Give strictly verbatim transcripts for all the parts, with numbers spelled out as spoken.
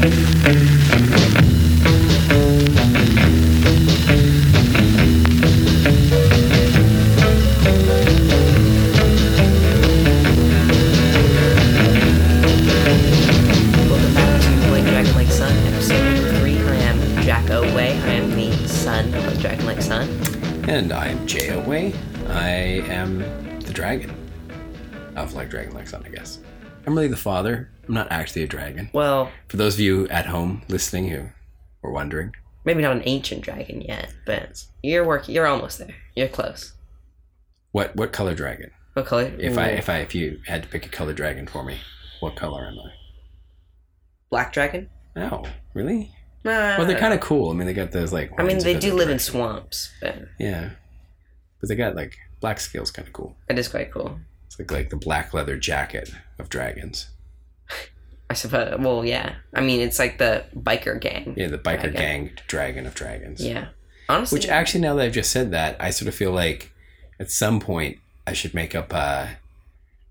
Welcome back to Fly Dragon Like Sun, episode three. I am Jack O'Way. I am the son of Fly Dragon Like Sun. And I am Jay O'Way. I am the dragon of Fly Dragon Like Sun, I guess. I'm really the father. I'm not actually a dragon. Well, for those of you at home listening who were wondering, maybe not an ancient dragon yet, but you're working. You're almost there. You're close. What what color dragon? What color? If I if I if you had to pick a color dragon for me, what color am I? Black dragon? Oh, really? Uh, well, they're kind of cool. I mean, they got those like. I mean, they do live in swamps, but yeah, but they got like black scales. Kind of cool. It is quite cool. It's like like the black leather jacket of dragons. I suppose. Well, yeah. I mean, it's like the biker gang. Yeah, the biker dragon. gang dragon of dragons. Yeah. Honestly. Which actually, now that I've just said that, I sort of feel like at some point I should make up a...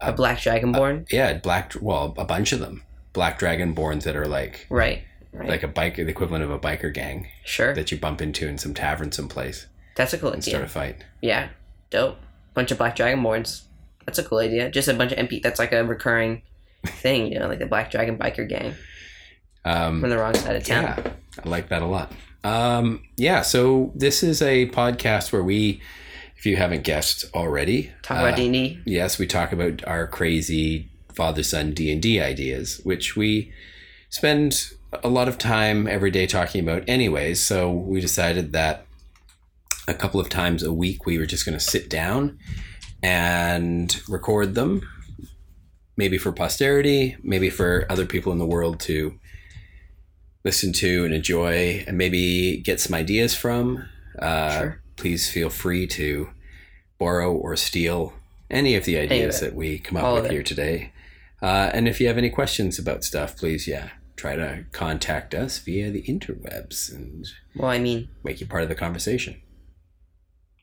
A, a black dragonborn? A, yeah, black... Well, a bunch of them. Black dragonborns that are like... Right, right. Like a biker, the equivalent of a biker gang. Sure. That you bump into in some tavern someplace. That's a cool and idea. And start a fight. Yeah. Dope. Bunch of black dragonborns. That's a cool idea. Just a bunch of M P... That's like a recurring... thing, you know, like the Black Dragon biker gang um, from the wrong side of town. Yeah, I like that a lot. Um, yeah, so this is a podcast where we, if you haven't guessed already, talk uh, about D and D. Yes, we talk about our crazy father-son D and D ideas, which we spend a lot of time every day talking about anyways. So we decided that a couple of times a week we were just going to sit down and record them. Maybe for posterity, maybe for other people in the world to listen to and enjoy, and maybe get some ideas from. Uh, sure. Please feel free to borrow or steal any of the ideas that we come up All with here today. Uh, and if you have any questions about stuff, please, yeah, try to contact us via the interwebs and well, I mean, make you part of the conversation.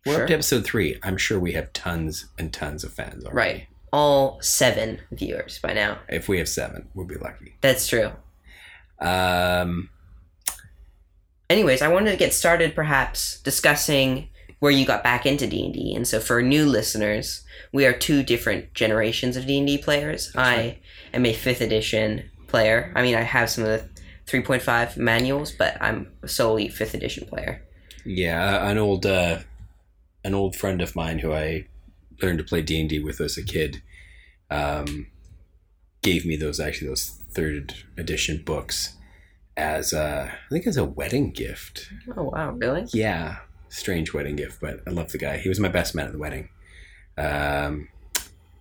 We're sure. up to episode three. I'm sure we have tons and tons of fans already. Right. All seven viewers by now. If we have seven, we'll be lucky. That's true. Um. Anyways, I wanted to get started perhaps discussing where you got back into D and D. And so for new listeners, we are two different generations of D and D players. I right. am a fifth edition player. I mean, I have some of the three point five manuals, but I'm solely fifth edition player. Yeah, an old, uh, an old friend of mine who I... learned to play D and D with as a kid um gave me those actually those third edition books as uh I think as a wedding gift. Oh wow, really? Yeah, strange wedding gift, but I love the guy. He was my best man at the wedding. Um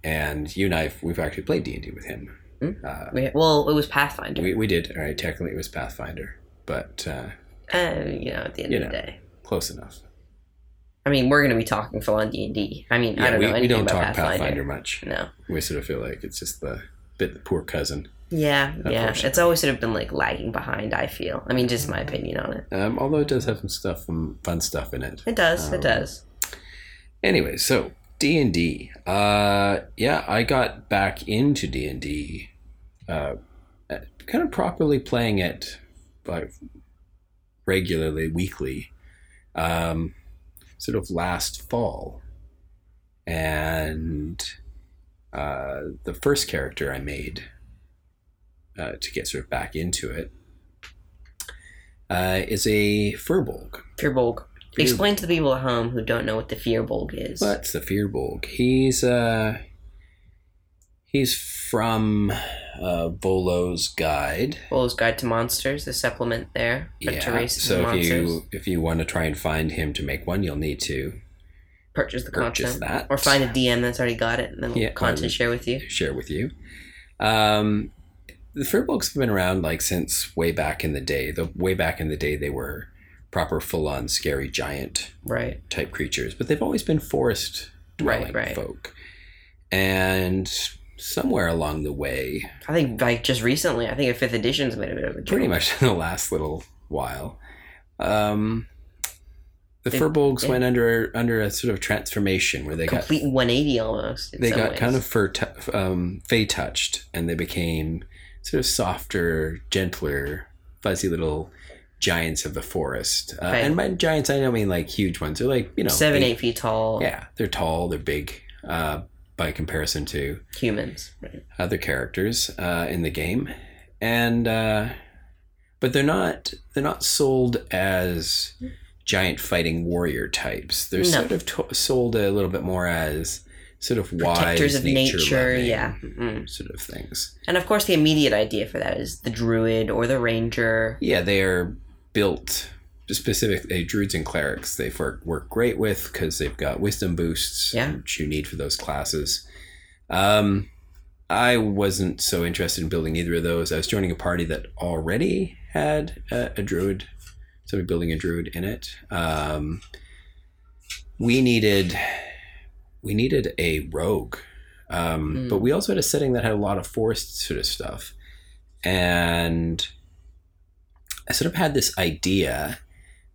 and you and I we've actually played D and D with him. Mm-hmm. uh, we, well it was Pathfinder. We, we did. All right, technically it was Pathfinder, but uh uh you know, at the end of know, the day, close enough. I mean, we're going to be talking full on D and D. I mean, yeah, I don't we, know anything about Pathfinder. We don't talk Pathfinder much. No. We sort of feel like it's just the bit the poor cousin. Yeah, yeah. It's always sort of been like lagging behind, I feel. I mean, just my opinion on it. Um, although it does have some stuff, some fun stuff in it. It does, um, it does. Anyway, so D and D. Uh, yeah, I got back into D and D uh, kind of properly playing it like regularly, weekly. Um sort of last fall, and uh, the first character I made uh, to get sort of back into it uh, is a Firbolg. Firbolg. Explain to the people at home who don't know what the Firbolg is. What's the Firbolg? He's uh, he's from uh, Volo's Guide. Volo's Guide to Monsters, the supplement there. Yeah, to so if you, if you want to try and find him to make one, you'll need to purchase the purchase content. That. Or find a D M that's already got it, and then yeah, content share with you. Share with you. Um, the Firbolgs have been around like since way back in the day. The Way back in the day, they were proper full-on scary giant right. type creatures, but they've always been forest-dwelling right, right. folk. And... somewhere along the way, I think like just recently, I think a fifth edition's made a bit of a joke. Pretty much in the last little while. Um, the they, Firbolgs yeah. went under under a sort of transformation where they complete got... complete one eighty almost. They got ways. kind of fur t- um, fey touched, and they became sort of softer, gentler fuzzy little giants of the forest. Uh, right. And by giants, I don't mean like huge ones. They're like, you know, seven, eight, eight feet tall. Yeah, they're tall. They're big uh, by comparison to humans, right. Other characters uh, in the game, and uh, but they're not they're not sold as giant fighting warrior types. They're no. sort of to- sold a little bit more as sort of protectors wise of nature, nature yeah, mm-hmm. sort of things. And of course, the immediate idea for that is the druid or the ranger. Yeah, they are built specifically druids and clerics. They work work great with because they've got wisdom boosts, yeah. which you need for those classes. Um, I wasn't so interested in building either of those. I was joining a party that already had a, a druid, somebody building a druid in it. Um, we needed. We needed a rogue, um, mm. but we also had a setting that had a lot of forest sort of stuff. And I sort of had this idea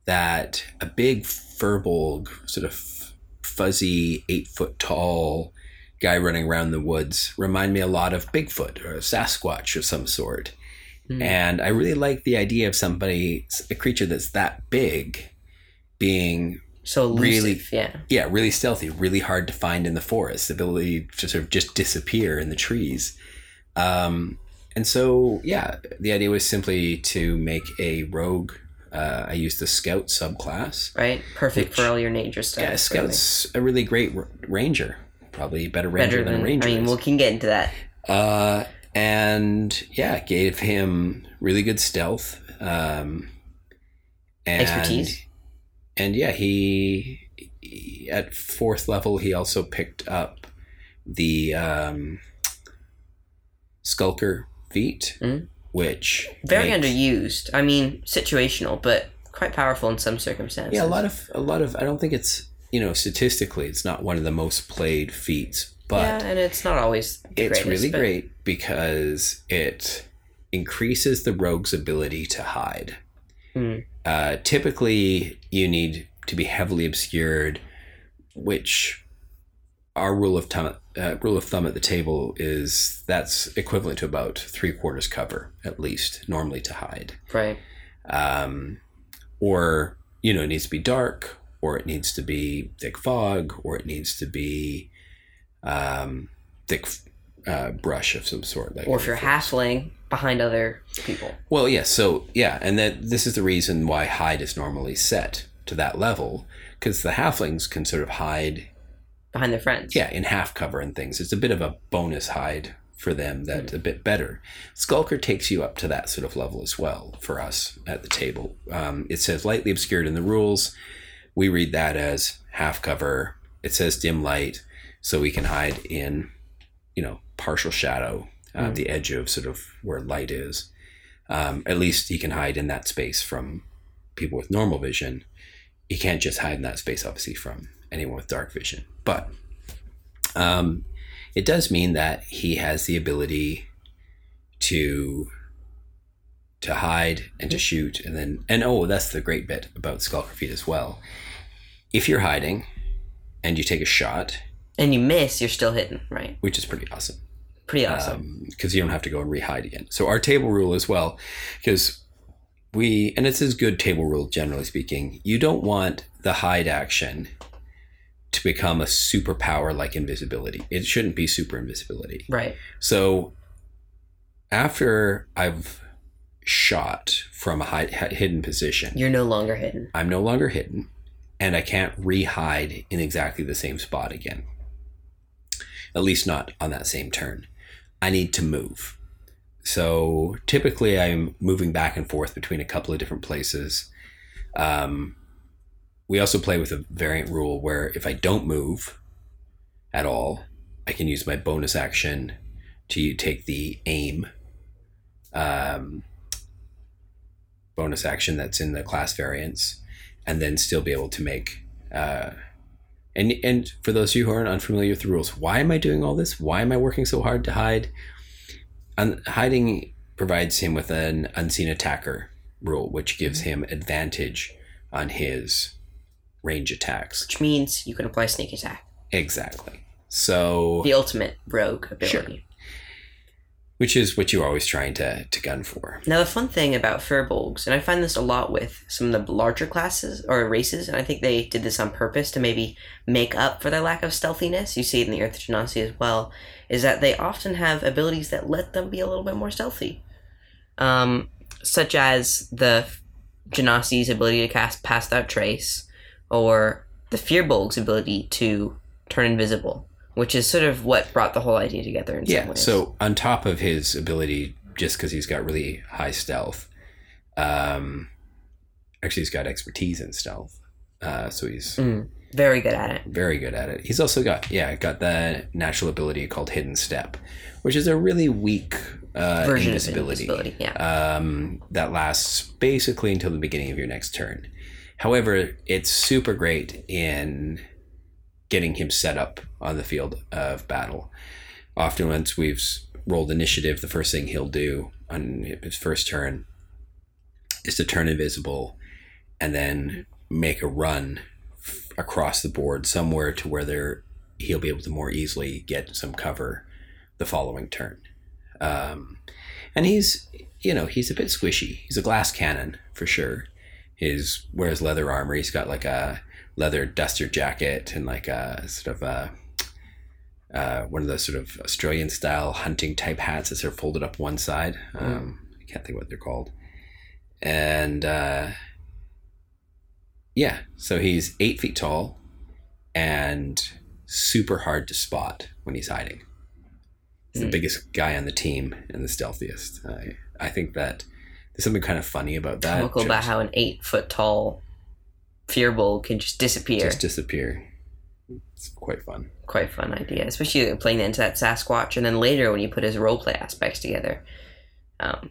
that a big Firbolg, sort of f- fuzzy, eight foot tall guy running around the woods reminded me a lot of Bigfoot or a Sasquatch of some sort. Mm. And I really liked the idea of somebody, a creature that's that big being... So elusive, really, yeah. Yeah, really stealthy, really hard to find in the forest, the ability to sort of just disappear in the trees. Um, and so, yeah, the idea was simply to make a rogue. Uh, I used the scout subclass. Right, perfect which, for all your nature stuff. Yeah, a scout's really. a really great r- ranger, probably a better ranger better than, than a ranger. I mean, is. we can get into that. Uh, and, yeah, gave him really good stealth. Um, and Expertise. And yeah, he, he at fourth level he also picked up the um, Skulker feat, mm-hmm. which very makes, underused. I mean, situational, but quite powerful in some circumstances. Yeah, a lot of a lot of. I don't think it's you know statistically it's not one of the most played feats, but yeah, and it's not always. The it's greatest, really but... great because it increases the rogue's ability to hide. Mm. Uh, typically, you need to be heavily obscured, which our rule of thumb, uh, rule of thumb at the table is that's equivalent to about three quarters cover at least normally to hide. Right. Um, or you know, it needs to be dark, or it needs to be thick fog, or it needs to be um, thick uh, brush of some sort. Like, or if you're halfling. Behind other people. Well, yeah, so, yeah, and that this is the reason why hide is normally set to that level, because the halflings can sort of hide... Behind their friends. Yeah, in half cover and things. It's a bit of a bonus hide for them that's mm-hmm. a bit better. Skulker takes you up to that sort of level as well for us at the table. Um, it says lightly obscured in the rules. We read that as half cover. It says dim light, so we can hide in, you know, partial shadow. Uh, the edge of sort of where light is. Um, at least he can hide in that space from people with normal vision. He can't just hide in that space, obviously, from anyone with dark vision. But um, it does mean that he has the ability to to hide and to shoot. And then, and oh, that's the great bit about Skulker feet as well. If you're hiding and you take a shot... And you miss, you're still hitting, right? Which is pretty awesome. Pretty awesome. Because um, you don't have to go and re-hide again. So our table rule as well, because we, and it's a good table rule generally speaking, you don't want the hide action to become a superpower like invisibility. It shouldn't be super invisibility. Right. So after I've shot from a hide, hidden position. You're no longer hidden. I'm no longer hidden, and I can't re-hide in exactly the same spot again. At least not on that same turn. I need to move. So typically I'm moving back and forth between a couple of different places. Um, we also play with a variant rule where if I don't move at all, I can use my bonus action to take the aim um, bonus action that's in the class variants and then still be able to make... Uh, And and for those of you who aren't unfamiliar with the rules, why am I doing all this? Why am I working so hard to hide? Un- hiding provides him with an unseen attacker rule, which gives mm-hmm. him advantage on his range attacks. Which means you can apply sneak attack. Exactly. So the ultimate rogue ability. Sure. which is what you're always trying to, to gun for. Now, the fun thing about Firbolgs, and I find this a lot with some of the larger classes or races, and I think they did this on purpose to maybe make up for their lack of stealthiness, you see it in the Earth of Genasi as well, is that they often have abilities that let them be a little bit more stealthy. Um, such as the Genasi's ability to cast Pass Without Trace, or the Firbolg's ability to turn invisible, which is sort of what brought the whole idea together in yeah, some ways. Yeah, so on top of his ability, just because he's got really high stealth, um, actually he's got expertise in stealth, uh, so he's... Mm, very good at it. Very good at it. He's also got, yeah, got the natural ability called Hidden Step, which is a really weak uh, version invisibility, of invisibility yeah. um, that lasts basically until the beginning of your next turn. However, it's super great in getting him set up on the field of battle. Often once we've rolled initiative, the first thing he'll do on his first turn is to turn invisible and then make a run f- across the board somewhere to where there he'll be able to more easily get some cover the following turn. Um, and he's, you know, he's a bit squishy. He's a glass cannon for sure. His wears leather armor. He's got like a leather duster jacket and like a sort of a, uh, one of those sort of Australian style hunting type hats that sort of folded up one side. Um, mm. I can't think what they're called. And uh, yeah, so he's eight feet tall and super hard to spot when he's hiding. He's mm. the biggest guy on the team and the stealthiest. I, I think that there's something kind of funny about that. Comical about how an eight foot tall Firbolg can just disappear. Just disappear. It's quite fun. Quite fun idea, especially playing into that Sasquatch, and then later when you put his roleplay aspects together, um,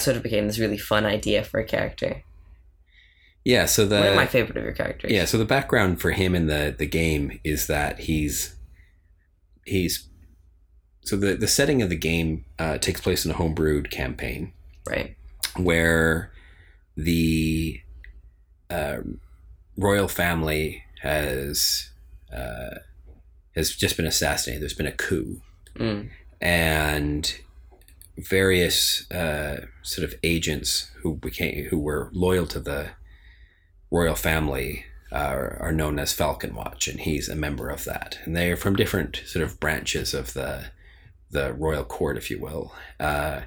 sort of became this really fun idea for a character. Yeah, so the one of my favorite of your characters. Yeah, so the background for him in the the game is that he's he's so the the setting of the game uh, takes place in a homebrewed campaign, right? Where the uh, royal family has uh, has just been assassinated. There's been a coup, mm. and various uh, sort of agents who became who were loyal to the royal family are, are known as Falcon Watch, and he's a member of that. And they are from different sort of branches of the the royal court, if you will. Uh,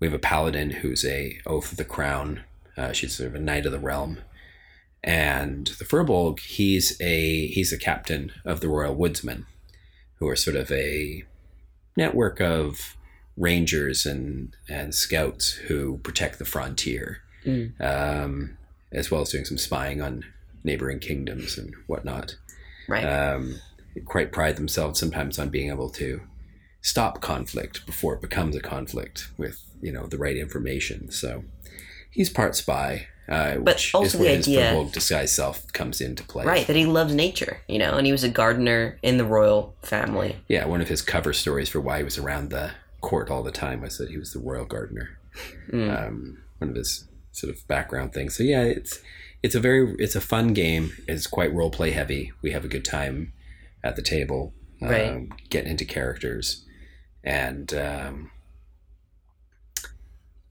We have a paladin who's a Oath of the Crown. Uh, she's sort of a Knight of the Realm. And the Firbolg, he's a he's the captain of the Royal Woodsmen, who are sort of a network of rangers and, and scouts who protect the frontier, mm. um, as well as doing some spying on neighboring kingdoms and whatnot. Right. Um, they quite pride themselves sometimes on being able to stop conflict before it becomes a conflict with, you know, the right information. So he's part spy, uh, but which also is where his Firbolg disguise self comes into play. Right, that he loves nature, you know, and he was a gardener in the royal family. Yeah, one of his cover stories for why he was around the court all the time was that he was the royal gardener. Mm. Um, one of his sort of background things. So yeah, it's it's a very it's a fun game. It's quite role play heavy. We have a good time at the table, um, right. getting into characters, and. Um,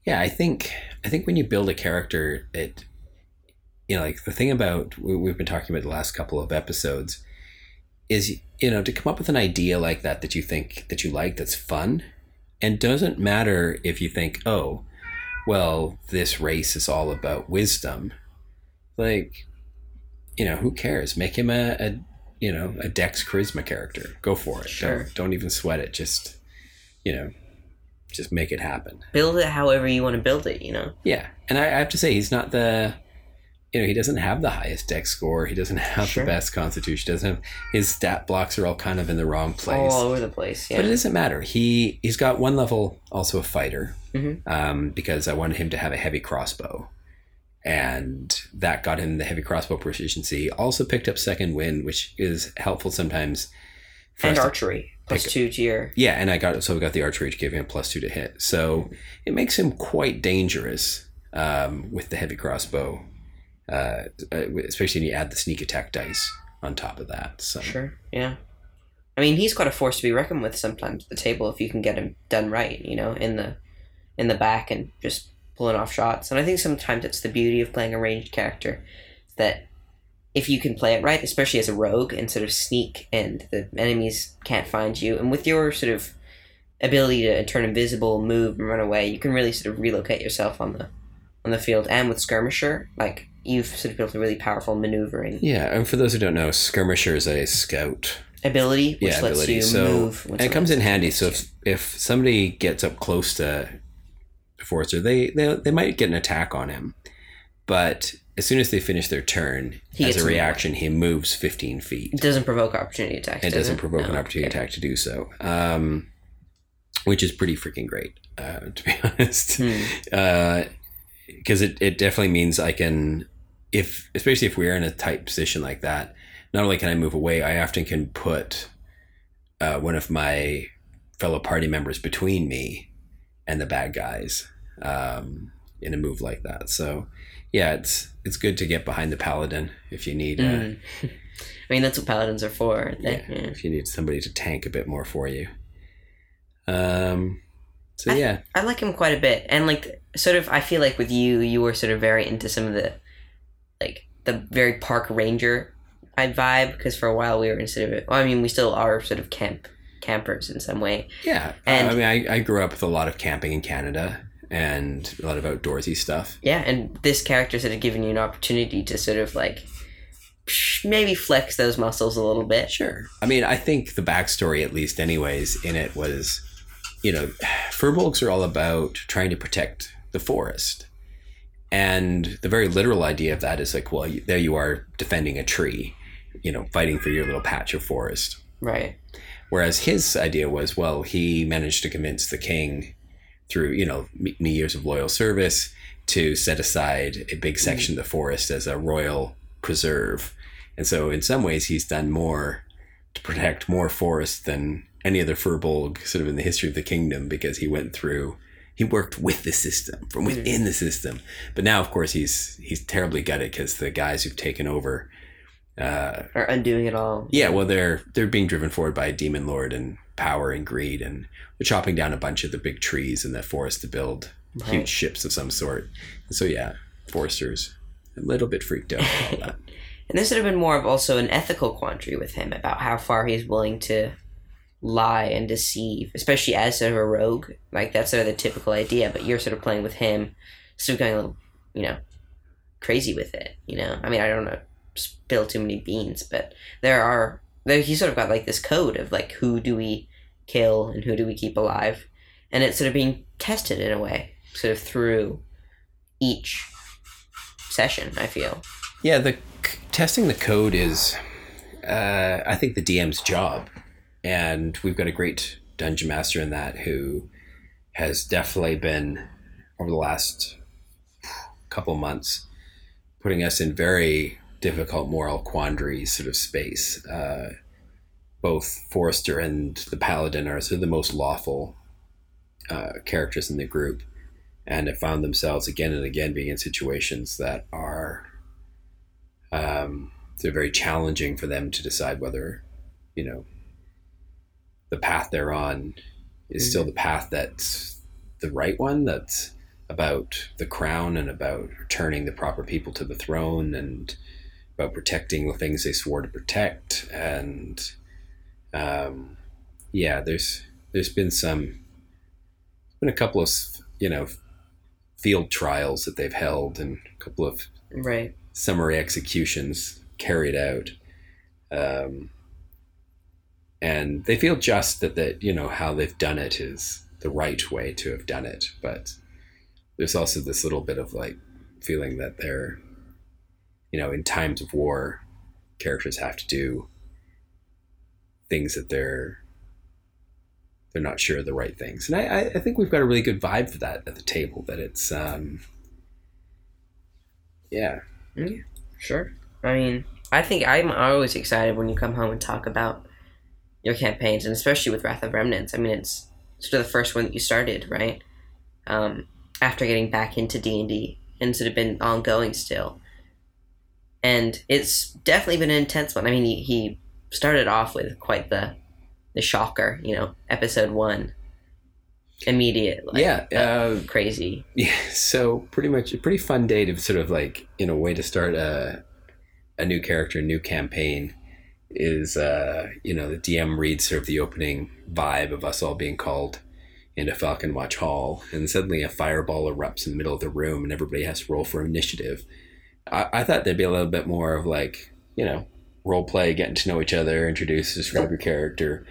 Yeah, I think I think when you build a character, it, you know, like the thing about we, we've been talking about the last couple of episodes is, you know, to come up with an idea like that that you think that you like, that's fun, and doesn't matter if you think, oh, well, this race is all about wisdom. Like, you know, who cares? Make him a, a you know, a Dex charisma character. Go for it. Sure. Don't, don't even sweat it. Just, you know. Just make it happen. Build it however you want to build it, you know? Yeah. And I, I have to say, he's not the, you know, he doesn't have the highest dex score. He doesn't have sure. the best constitution. He doesn't have, his stat blocks are all kind of in the wrong place. All over the place, yeah. But it doesn't matter. He, he's got one level, also a fighter, mm-hmm. um, because I wanted him to have a heavy crossbow. And that got him the heavy crossbow proficiency. Also picked up second wind, which is helpful sometimes. For and archery. Plus like, two to your... Yeah, and I got so we got the archery to give him plus two to hit. So it makes him quite dangerous um, with the heavy crossbow, uh, especially when you add the sneak attack dice on top of that. So. Sure, yeah. I mean, he's quite a force to be reckoned with sometimes at the table if you can get him done right, you know, in the in the back and just pulling off shots. And I think sometimes it's the beauty of playing a ranged character that if you can play it right, especially as a rogue, and sort of sneak and the enemies can't find you, and with your sort of ability to turn invisible, move, and run away, you can really sort of relocate yourself on the on the field. And with Skirmisher, like, you've sort of built a really powerful maneuvering. Yeah, and for those who don't know, Skirmisher is a scout ability, which yeah, ability. lets you so, move. And it comes in handy, so if, if somebody gets up close to the Forester, they, they, they might get an attack on him, but as soon as they finish their turn, he as a reaction, he moves fifteen feet. It doesn't provoke opportunity attacks. It does doesn't it? provoke no. an opportunity okay. attack to do so. Um... Which is pretty freaking great, uh, to be honest. Because hmm. uh, it, it definitely means I can, if especially if we're in a tight position like that, not only can I move away, I often can put uh, one of my fellow party members between me and the bad guys um, in a move like that. So, yeah, it's it's good to get behind the paladin if you need. Mm. Uh, I mean, that's what paladins are for, aren't they? Yeah, yeah. If you need somebody to tank a bit more for you. Um, so I, yeah, I like him quite a bit. And like, sort of, I feel like with you, you were sort of very into some of the, like the very park ranger vibe. Because for a while we were in sort of, well, I mean, we still are sort of camp campers in some way. Yeah. And uh, I mean, I, I grew up with a lot of camping in Canada and a lot of outdoorsy stuff. Yeah. And this character sort of given you an opportunity to sort of like maybe flex those muscles a little bit. Sure. I mean, I think the backstory, at least anyways, in it was, you know, Firbolgs are all about trying to protect the forest. And the very literal idea of that is like, well, you, there you are defending a tree, you know, fighting for your little patch of forest. Right. Whereas his idea was, well, he managed to convince the king through, you know, many years of loyal service to set aside a big section mm-hmm. of the forest as a royal preserve. And so in some ways he's done more to protect more forest than any other Firbolg sort of in the history of the kingdom, because he went through, he worked with the system, from within the system. But now, of course, he's he's terribly gutted because the guys who've taken over uh, are undoing it all. Yeah, well, they're they're being driven forward by a demon lord and power and greed, and they're chopping down a bunch of the big trees in the forest to build right. huge ships of some sort. And so yeah, Forester's a little bit freaked out by all that. And this would have been more of also an ethical quandary with him about how far he's willing to lie and deceive, especially as sort of a rogue. Like, that's sort of the typical idea, but you're sort of playing with him, still going a little, you know, crazy with it, you know? I mean, I don't know, spill too many beans, but there are, there, he's sort of got, like, this code of, like, who do we kill and who do we keep alive? And it's sort of being tested in a way, sort of through each session, I feel. Yeah, the c- testing the code is, uh, I think, the D M's job. And we've got a great dungeon master in that who has definitely been, over the last couple months, putting us in very difficult moral quandaries sort of space. Uh, both Forester and the Paladin are sort of the most lawful uh, characters in the group, and have found themselves again and again being in situations that are um, sort of very challenging for them to decide whether, you know, the path they're on is mm-hmm. still the path that's the right one, that's about the crown and about returning the proper people to the throne and about protecting the things they swore to protect. And um, yeah, there's there's been some, been a couple of, you know, field trials that they've held and a couple of right. summary executions carried out. Um, And they feel just that, that, you know, how they've done it is the right way to have done it. But there's also this little bit of, like, feeling that they're, you know, in times of war, characters have to do things that they're they're not sure are the right things. And I, I think we've got a really good vibe for that at the table, that it's, um, yeah. Mm, sure. I mean, I think I'm always excited when you come home and talk about your campaigns, and especially with Wrath of Remnants. I mean, it's sort of the first one that you started, right? Um, after getting back into D and D, and sort of been ongoing still. And it's definitely been an intense one. I mean, he, he started off with quite the the shocker, you know, episode one. Immediate, like, yeah, uh, crazy. Yeah, so pretty much a pretty fun day to sort of like, you know, way to start a a new character, new campaign is, uh, you know, the D M reads sort of the opening vibe of us all being called into Falcon Watch Hall, and suddenly a fireball erupts in the middle of the room, and everybody has to roll for initiative. I, I thought there'd be a little bit more of like, you know, role play, getting to know each other, introduce, describe your character.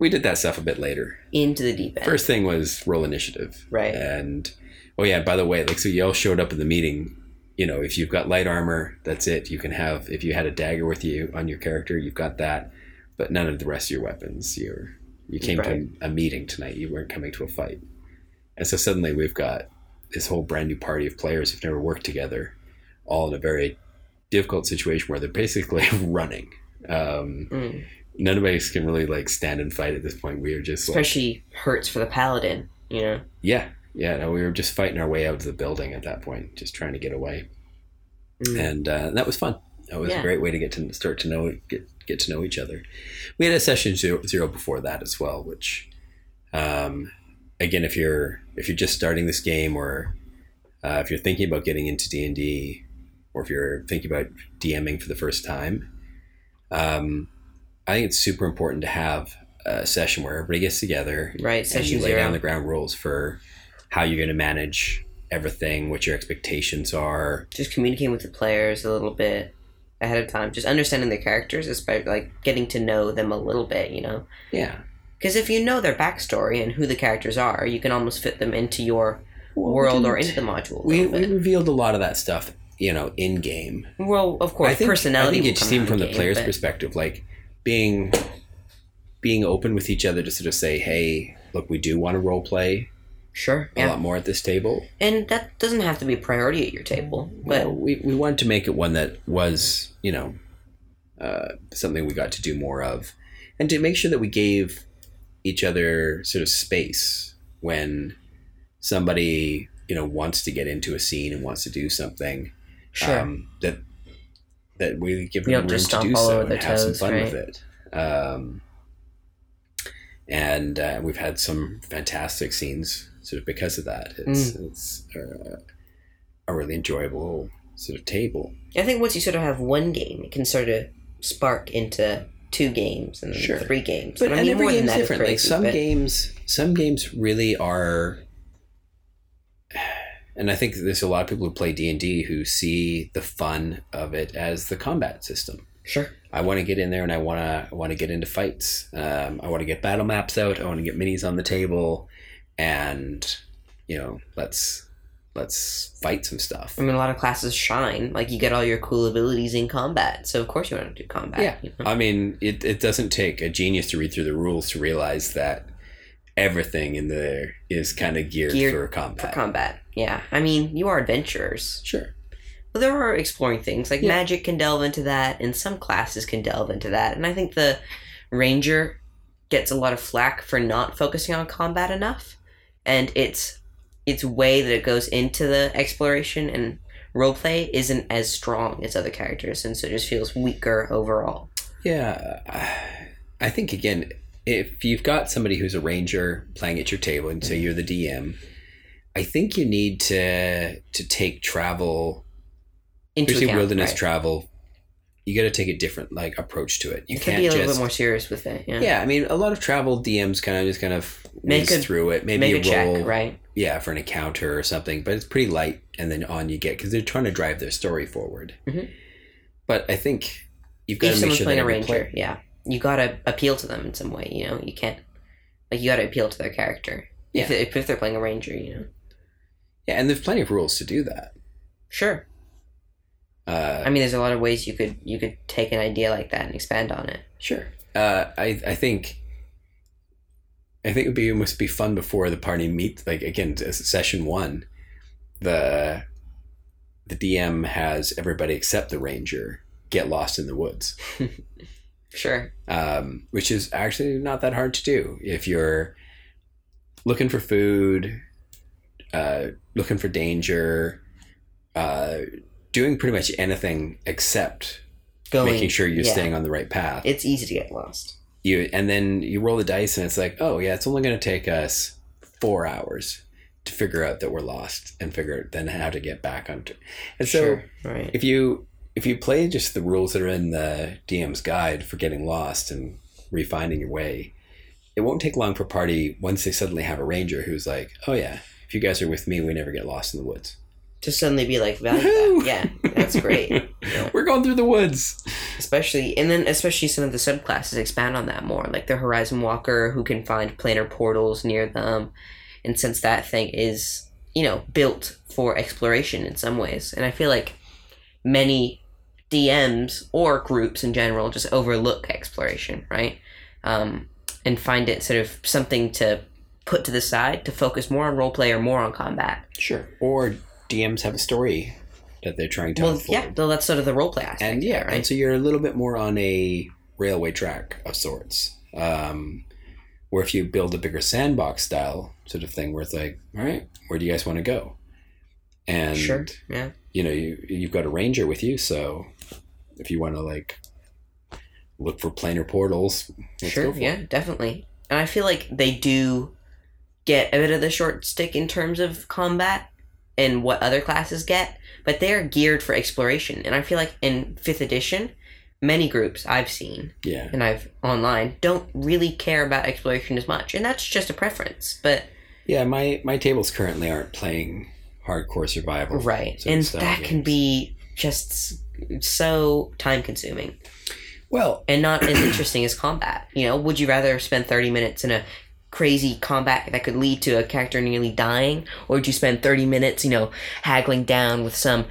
We did that stuff a bit later. Into the deep end. First thing was roll initiative. Right. And, oh yeah, by the way, like, so you all showed up at the meeting. You know, if you've got light armor, that's it. You can have, if you had a dagger with you on your character, you've got that. But none of the rest of your weapons. You're, you came right. to a meeting tonight. You weren't coming to a fight. And so suddenly we've got this whole brand new party of players who've never worked together, all in a very difficult situation where they're basically running. Um, mm. None of us can really like stand and fight at this point. We were just especially like, hurts for the paladin, you know. Yeah, yeah. No, we were just fighting our way out of the building at that point, just trying to get away, mm. and uh, that was fun. That was yeah. a great way to get to start to know get get to know each other. We had a session zero, zero before that as well, which, um, again, if you're if you're just starting this game, or uh, if you're thinking about getting into D and D, or if you're thinking about DMing for the first time, um. I think it's super important to have a session where everybody gets together, right? And you lay zero. down the ground rules for how you're going to manage everything, what your expectations are. Just communicating with the players a little bit ahead of time. Just understanding their characters, despite like getting to know them a little bit, you know? Yeah. Because if you know their backstory and who the characters are, you can almost fit them into your well, world or into the module. We, we revealed a lot of that stuff, you know, in game. Well, of course, I think, personality. I think it's seen from the player's perspective, like. Being being open with each other to sort of say, hey, look, we do want to role play sure, a yeah. lot more at this table. And that doesn't have to be a priority at your table. But well, we, we wanted to make it one that was, you know, uh, something we got to do more of. And to make sure that we gave each other sort of space when somebody, you know, wants to get into a scene and wants to do something sure. um, that... that we give them room to do so and have some fun with it. Um, and uh, we've had some fantastic scenes sort of because of that. It's, mm. it's uh, a really enjoyable sort of table. I think once you sort of have one game, it can sort of spark into two games and sure. three games. But I mean, every game's different. Crazy, like some but... games, some games really are... And I think there's a lot of people who play D and D who see the fun of it as the combat system. Sure. I want to get in there and I want to I want to get into fights. Um, I want to get battle maps out. I want to get minis on the table, and you know, let's let's fight some stuff. I mean, a lot of classes shine. Like you get all your cool abilities in combat, so of course you want to do combat. Yeah. You know? I mean, it it doesn't take a genius to read through the rules to realize that everything in there is kind of geared, geared for combat. For combat. Yeah, I mean, you are adventurers. Sure. But there are exploring things, like yeah. magic can delve into that, and some classes can delve into that. And I think the ranger gets a lot of flack for not focusing on combat enough, and its its way that it goes into the exploration and roleplay isn't as strong as other characters, and so it just feels weaker overall. Yeah, I think, again, if you've got somebody who's a ranger playing at your table, and so you're the D M... I think you need to to take travel, into especially account, wilderness right. travel. You got to take a different like approach to it. You, you can't be a little just, bit more serious with it. Yeah. yeah, I mean, a lot of travel D Ms kind of just kind of make whiz a, through it. Maybe make a, a roll, check, right? Yeah, for an encounter or something, but it's pretty light. And then on you get because they're trying to drive their story forward. Mm-hmm. But I think you've got if to make sure that a ranger, play. yeah, you got to appeal to them in some way. You know, you can't like you got to appeal to their character. Yeah. If, if if they're playing a ranger, you know. Yeah, and there's plenty of rules to do that. Sure. Uh, I mean, there's a lot of ways you could you could take an idea like that and expand on it. Sure. Uh, I I think I think it would be it must be fun before the party meets. Like again, session one, the the D M has everybody except the ranger get lost in the woods. Sure. Um, which is actually not that hard to do if you're looking for food. Uh, looking for danger, uh, doing pretty much anything except Going, making sure you're yeah. staying on the right path. It's easy to get lost. you, and then you roll the dice and it's like, oh yeah, it's only going to take us four hours to figure out that we're lost and figure out then how to get back onto. And so sure, right. if you, if you play just the rules that are in the D M's guide for getting lost and refinding your way, it won't take long for party once they suddenly have a ranger who's like, oh yeah, if you guys are with me, we never get lost in the woods. To suddenly be like, value that. Yeah, that's great. Yeah. We're going through the woods. Especially, and then especially some of the subclasses expand on that more, like the Horizon Walker who can find planar portals near them. And since that thing is, you know, built for exploration in some ways. And I feel like many D Ms or groups in general just overlook exploration, right? Um, and find it sort of something to put to the side to focus more on roleplay or more on combat. Sure. Or D Ms have a story that they're trying to tell. Well, yeah, so that's sort of the roleplay aspect. And yeah, right? And so you're a little bit more on a railway track of sorts. Um, where if you build a bigger sandbox style sort of thing where it's like, all right, where do you guys want to go? And sure, yeah. You know, you, you've got a ranger with you, so if you want to like look for planar portals, let's sure, go for yeah, it. Definitely. And I feel like they do get a bit of the short stick in terms of combat and what other classes get, but they are geared for exploration. And I feel like in fifth edition, many groups I've seen, yeah, and I've online, don't really care about exploration as much. And that's just a preference, but... Yeah, my, my tables currently aren't playing hardcore survival. Right, and that games. Can be just so time-consuming. Well... And not as interesting as combat. You know, would you rather spend thirty minutes in a crazy combat that could lead to a character nearly dying, or would you spend thirty minutes, you know, haggling down with some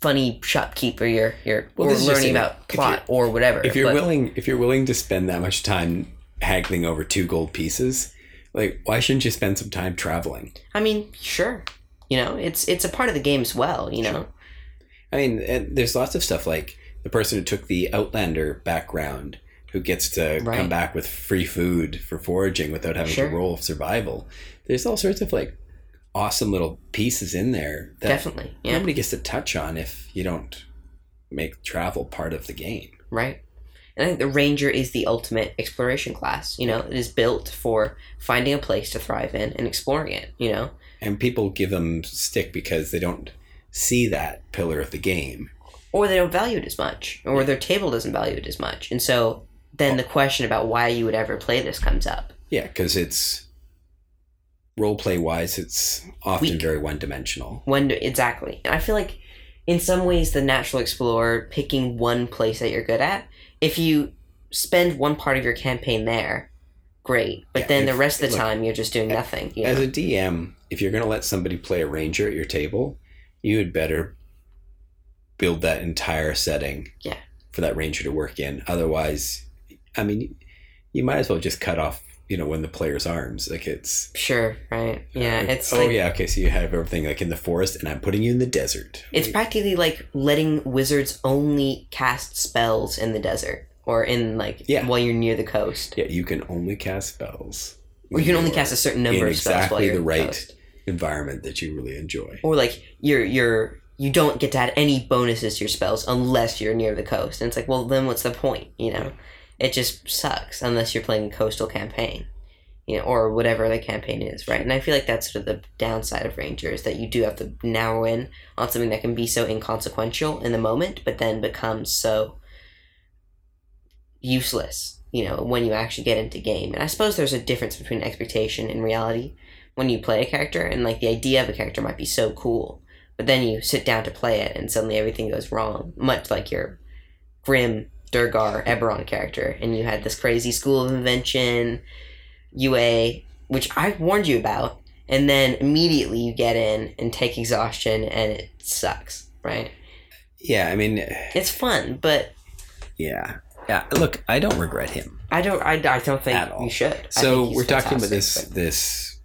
funny shopkeeper you're you're well, or learning about plot or whatever? If you're but, willing, if you're willing to spend that much time haggling over two gold pieces, like why shouldn't you spend some time traveling? I mean, sure, you know, it's it's a part of the game as well, you know. Sure. I mean, and there's lots of stuff like the person who took the Outlander background, who gets to right. come back with free food for foraging without having sure. to roll survival. There's all sorts of like awesome little pieces in there that definitely yeah. nobody gets to touch on if you don't make travel part of the game. Right. And I think the Ranger is the ultimate exploration class. You know, it is built for finding a place to thrive in and exploring it, you know. And people give them stick because they don't see that pillar of the game. Or they don't value it as much. Or yeah. their table doesn't value it as much. And so... Then the question about why you would ever play this comes up. Yeah, because it's roleplay-wise, it's often Weak. very one-dimensional. One exactly. And I feel like in some ways the natural explorer picking one place that you're good at, if you spend one part of your campaign there, great. But yeah, then if, the rest of the look, time you're just doing nothing. You know? As a D M, if you're going to let somebody play a ranger at your table, you had better build that entire setting yeah. for that ranger to work in. Otherwise... I mean, you might as well just cut off, you know, one of the player's arms. Like it's sure, right? Yeah, like, it's oh like, yeah, okay. So you have everything like in the forest, and I'm putting you in the desert. It's like, practically like letting wizards only cast spells in the desert or in like yeah. while you're near the coast. Yeah, you can only cast spells. Or you can only cast a certain number of spells exactly while you're the right coast. Environment that you really enjoy. Or like you're you're. You don't get to add any bonuses to your spells unless you're near the coast. And it's like, well, then what's the point? You know. Yeah. It just sucks unless you're playing a coastal campaign, you know, or whatever the campaign is, right? And I feel like that's sort of the downside of Ranger is that you do have to narrow in on something that can be so inconsequential in the moment, but then becomes so useless, you know, when you actually get into game. And I suppose there's a difference between expectation and reality when you play a character, and like the idea of a character might be so cool, but then you sit down to play it and suddenly everything goes wrong, much like your grim Durgar Eberron character, and you had this crazy School of Invention U A, which I warned you about, and then immediately you get in and take exhaustion and it sucks, right? Yeah, I mean... It's fun, but... Yeah. Yeah, look, I don't regret him. I don't I, I don't think you should. So we're talking about this, but... this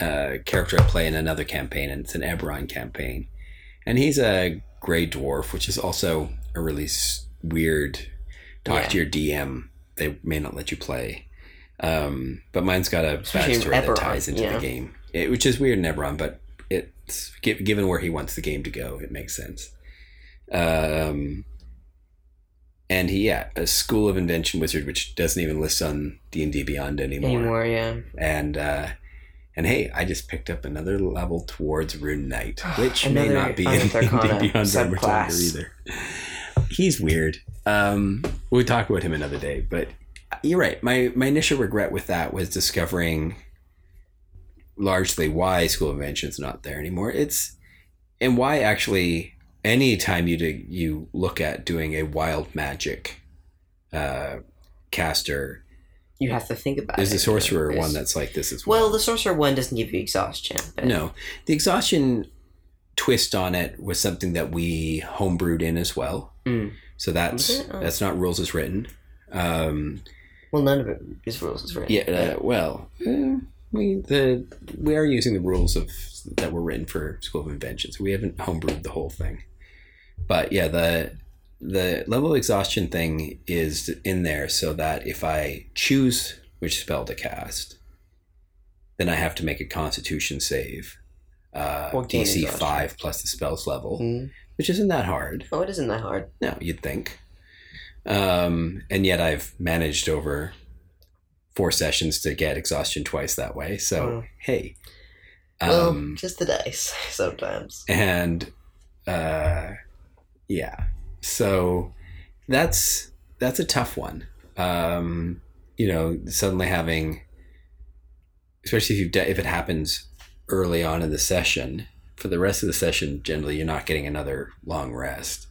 uh, character I play in another campaign, and it's an Eberron campaign, and he's a Grey Dwarf, which is also a really... weird talk yeah. to your D M. They may not let you play, um but mine's got a backstory that ties into yeah. the game, it, which is weird in Eberron, but it's given where he wants the game to go, it makes sense. um And he, yeah, a School of Invention wizard, which doesn't even list on D and D Beyond anymore. Anymore, yeah. And uh, and hey, I just picked up another level towards Rune Knight, which may not be in D and D Beyond subclass either. He's weird. Um, we'll talk about him another day, but you're right. My my initial regret with that was discovering largely why School of Invention is not there anymore. It's and why actually. Anytime you do, you look at doing a wild magic uh, caster, you have to think about there's it. There's a sorcerer one that's like this as well. Well, the sorcerer one doesn't give you exhaustion. But... No. The exhaustion twist on it was something that we homebrewed in as well. Mm. So that's oh. that's not rules as written. Um, well, none of it is rules as written. Yeah, uh, well... Uh, We the we are using the rules of that were written for School of Invention, so we haven't homebrewed the whole thing. But yeah, the the level of exhaustion thing is in there so that if I choose which spell to cast, then I have to make a Constitution save, uh, D C five plus the spell's level, mm-hmm. which isn't that hard. Oh, it isn't that hard. No, you'd think. Um, and yet I've managed over four sessions to get exhaustion twice that way. So, mm. hey. Well, um, just the dice sometimes. And, uh, yeah. So that's, that's a tough one. Um, you know, suddenly having, especially if you de- if it happens early on in the session, for the rest of the session, generally you're not getting another long rest.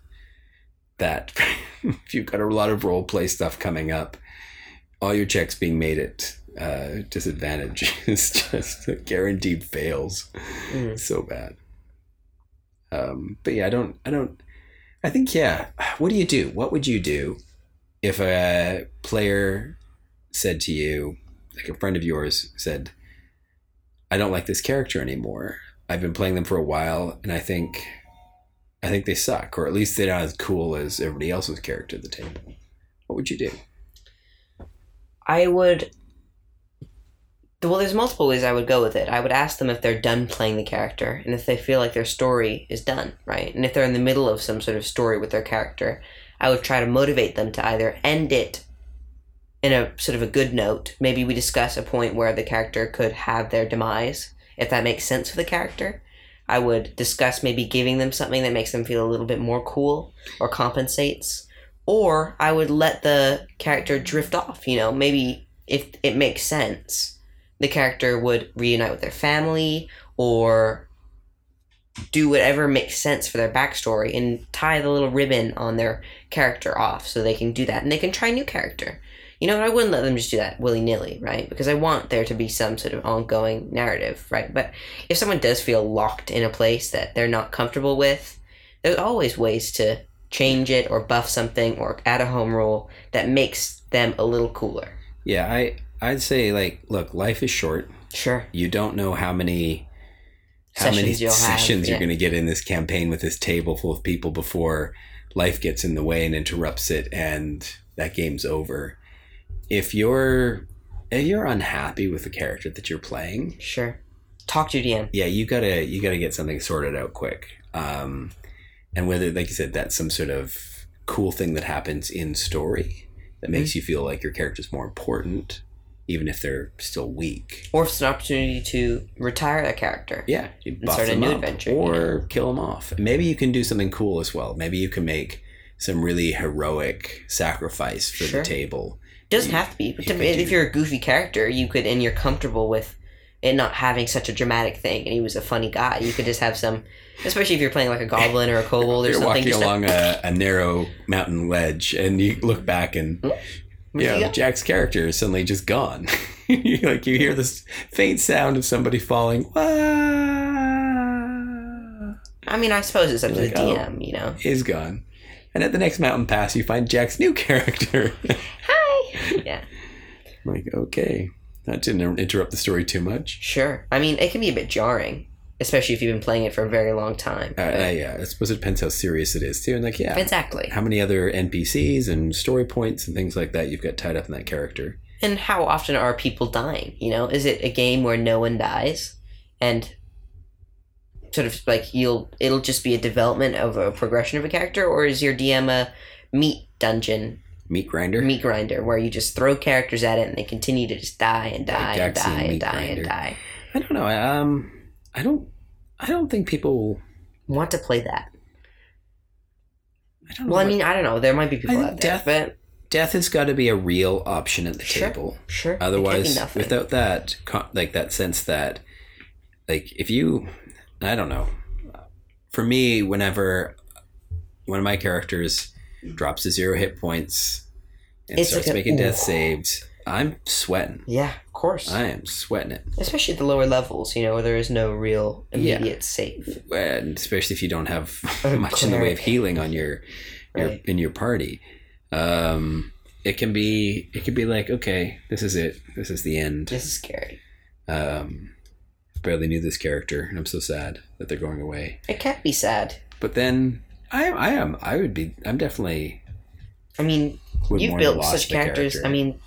That if you've got a lot of role play stuff coming up, all your checks being made at uh, disadvantage is just guaranteed fails. Mm. So bad. Um, but yeah, I don't, I don't, I think, yeah. What do you do? What would you do if a player said to you, like a friend of yours said, I don't like this character anymore. I've been playing them for a while and I think, I think they suck, or at least they're not as cool as everybody else's character at the table. What would you do? I would, well, there's multiple ways I would go with it. I would ask them if they're done playing the character and if they feel like their story is done, right? And if they're in the middle of some sort of story with their character, I would try to motivate them to either end it in a sort of a good note. Maybe we discuss a point where the character could have their demise, if that makes sense for the character. I would discuss maybe giving them something that makes them feel a little bit more cool or compensates. Or I would let the character drift off, you know, maybe if it makes sense, the character would reunite with their family or do whatever makes sense for their backstory and tie the little ribbon on their character off so they can do that. And they can try a new character. You know, I wouldn't let them just do that willy-nilly, right? Because I want there to be some sort of ongoing narrative, right? But if someone does feel locked in a place that they're not comfortable with, there's always ways to change it or buff something or add a home rule that makes them a little cooler. Yeah, I, I'd say, like, look, life is short. Sure. You don't know how many how sessions, many you'll sessions have, you're yeah. going to get in this campaign with this table full of people before life gets in the way and interrupts it and that game's over. If you're if you're unhappy with the character that you're playing... Sure. Talk to your D M. Yeah, you gotta, you gotta get something sorted out quick. Um... And whether, like you said, that's some sort of cool thing that happens in story that makes mm-hmm. you feel like your character's more important, even if they're still weak. Or if it's an opportunity to retire a character. Yeah. You buff and start them a new up, adventure. Or you know? Kill them off. Maybe you can do something cool as well. Maybe you can make some really heroic sacrifice for sure. the table. It doesn't you, have to be. But you to, if you're a goofy character, you could, and you're comfortable with it not having such a dramatic thing, and he was a funny guy, you could just have some... Especially if you're playing like a goblin or a kobold or you're something. You're walking along a, a narrow mountain ledge and you look back and mm-hmm. you know, Jack's character is suddenly just gone. you, like you hear this faint sound of somebody falling. Wah! I mean, I suppose it's up you're to like, the D M, oh, you know. He's gone. And at the next mountain pass, you find Jack's new character. Hi! Yeah. I'm like, okay. That didn't interrupt the story too much. Sure. I mean, it can be a bit jarring. Especially if you've been playing it for a very long time. Uh, uh, yeah, I suppose it depends how serious it is, too. And like, yeah, exactly. How many other N P Cs and story points and things like that you've got tied up in that character? And how often are people dying? You know, is it a game where no one dies, and sort of like you'll it'll just be a development of a progression of a character, or is your D M a meet dungeon meat grinder meat grinder where you just throw characters at it and they continue to just die and die like and die and, and die grinder. and die. I don't know. Um, I don't. I don't think people want to play that. I don't know well, what, I mean, I don't know. There might be people out there, death, but death has got to be a real option at the sure, table. Sure. Otherwise, without that, like that sense that, like, if you, I don't know. For me, whenever one of my characters drops to zero hit points and it's starts like a, making ooh. death saves, I'm sweating. Yeah, of course. I am sweating it. Especially at the lower levels, you know, where there is no real immediate yeah. save. And especially if you don't have oh, much clear. in the way of healing on your, your right. in your party. Um, it can be it can be like, okay, this is it. This is the end. This is scary. Um, barely knew this character, and I'm so sad that they're going away. It can't be sad. But then I I am I would be I'm definitely. I mean, you've built such characters. Character. I mean.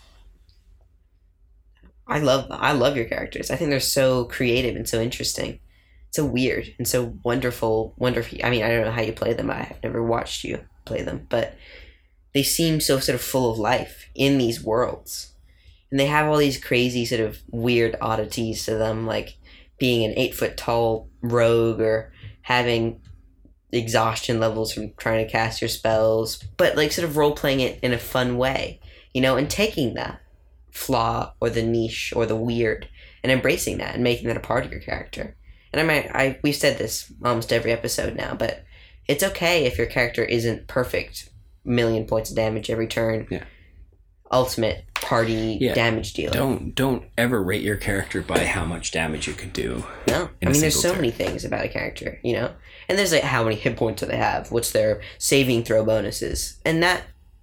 I love I love your characters. I think they're so creative and so interesting, so weird and so wonderful. Wonderful. I mean, I don't know how you play them. I've never watched you play them, but they seem so sort of full of life in these worlds, and they have all these crazy sort of weird oddities to them, like being an eight foot tall rogue or having exhaustion levels from trying to cast your spells, but like sort of role playing it in a fun way, you know, and taking that flaw or the niche or the weird and embracing that and making that a part of your character. And I might I we've said this almost every episode now, but it's okay if your character isn't perfect, million points of damage every turn, yeah. ultimate party yeah. damage dealer. Don't don't ever rate your character by how much damage you can do. No. I mean there's so turn. many things about a character, you know? And there's like how many hit points do they have? What's their saving throw bonuses? And that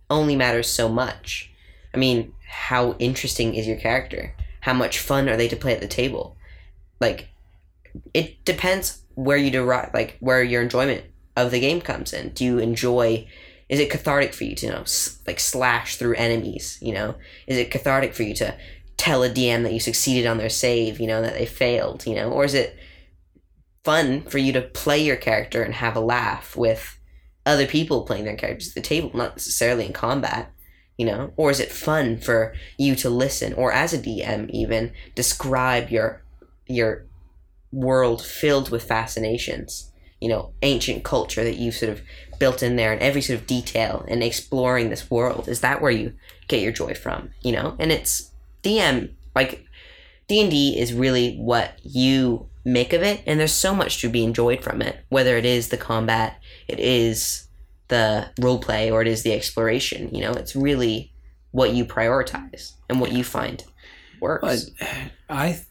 only matters so much. I mean, how interesting is your character? How much fun are they to play at the table? Like, it depends where you derive, like, where your enjoyment of the game comes in. Do you enjoy, is it cathartic for you to, you know, like, slash through enemies, you know? Is it cathartic for you to tell a D M that you succeeded on their save, you know, that they failed, you know? Or is it fun for you to play your character and have a laugh with other people playing their characters at the table, not necessarily in combat? You know, or is it fun for you to listen, or as a D M even describe your your world filled with fascinations, you know, ancient culture that you've sort of built in there and every sort of detail and exploring this world? Is that where you get your joy from, you know? And it's D M, like D and D is really what you make of it, and there's so much to be enjoyed from it, whether it is the combat, it is the role play, or it is the exploration. You know, it's really what you prioritize and what you find works. But I,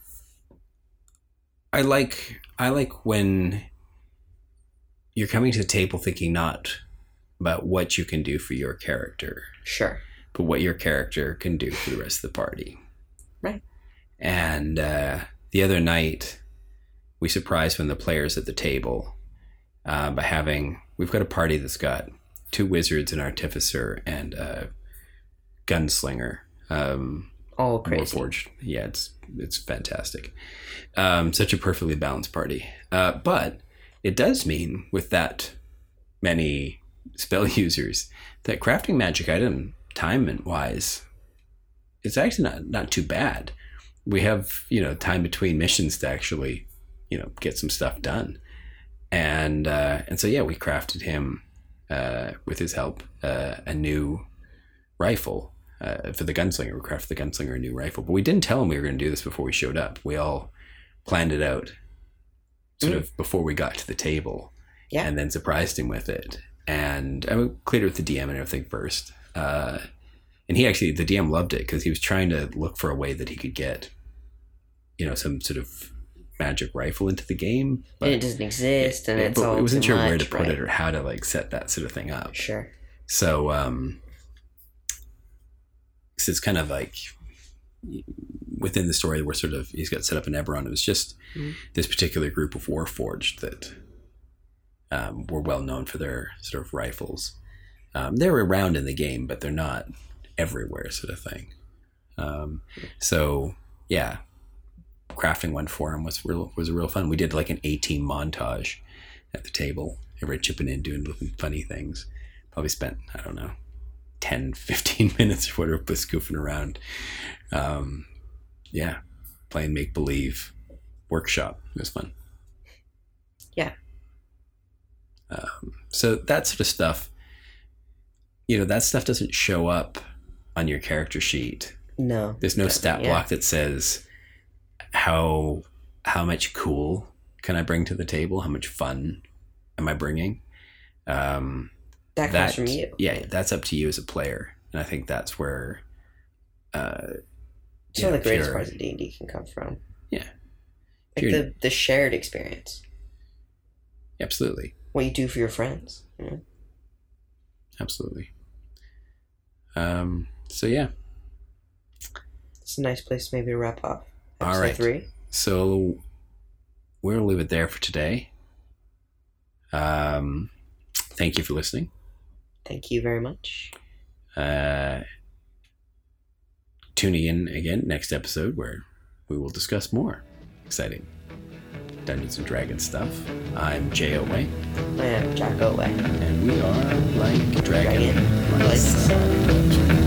I like, I like when you're coming to the table thinking not about what you can do for your character, sure, but what your character can do for the rest of the party, right? And uh, the other night, we surprised when the players at the table uh, by having. We've got a party that's got two wizards, an artificer, and a gunslinger. Um, All crazy. Warforged. Yeah, it's it's fantastic. Um, such a perfectly balanced party. Uh, but it does mean, with that many spell users, that crafting magic item, time-wise, it's actually not, not too bad. We have, you know, time between missions to actually, you know, get some stuff done. And uh, and so, yeah, we crafted him, uh, with his help, uh, a new rifle uh, for the gunslinger. We crafted the gunslinger a new rifle. But we didn't tell him we were going to do this before we showed up. We all planned it out sort mm. of before we got to the table, yeah. and then surprised him with it. And I cleared it with the D M and everything first. Uh, and he actually, the D M loved it because he was trying to look for a way that he could get, you know, some sort of magic rifle into the game, but and it doesn't exist, and it, it's all. It wasn't sure much, where to put right? it or how to like set that sort of thing up. Sure. So, um, so it's kind of like within the story, we're sort of he's got set up in Eberron. It was just mm-hmm. this particular group of Warforged that um, were well known for their sort of rifles. Um, they're around in the game, but they're not everywhere, sort of thing. Um, so, yeah. Crafting one for him was real was real fun. We did like an A-team montage at the table. Everybody chipping in, doing funny things. Probably spent, I don't know, ten, fifteen minutes or whatever, just goofing around. Um, yeah, playing make-believe workshop. It was fun. Yeah. Um, so that sort of stuff, you know, that stuff doesn't show up on your character sheet. No. There's no stat yeah. block that says how how much cool can I bring to the table? How much fun am I bringing? Um, that comes that, from you. Yeah, that's up to you as a player. And I think that's where... Uh, it's one know, of the greatest parts of D and D can come from. Yeah. Like the, the shared experience. Absolutely. What you do for your friends. You know? Absolutely. Um, so, yeah. It's a nice place maybe to wrap up. Episode All right. Three. So, we'll leave it there for today. Um, thank you for listening. Thank you very much. Uh, tuning in again next episode where we will discuss more exciting Dungeons and Dragons stuff. I'm Jay O'Way. I am Jack O'Way. And we are like Dragon, Dragon Like Sun.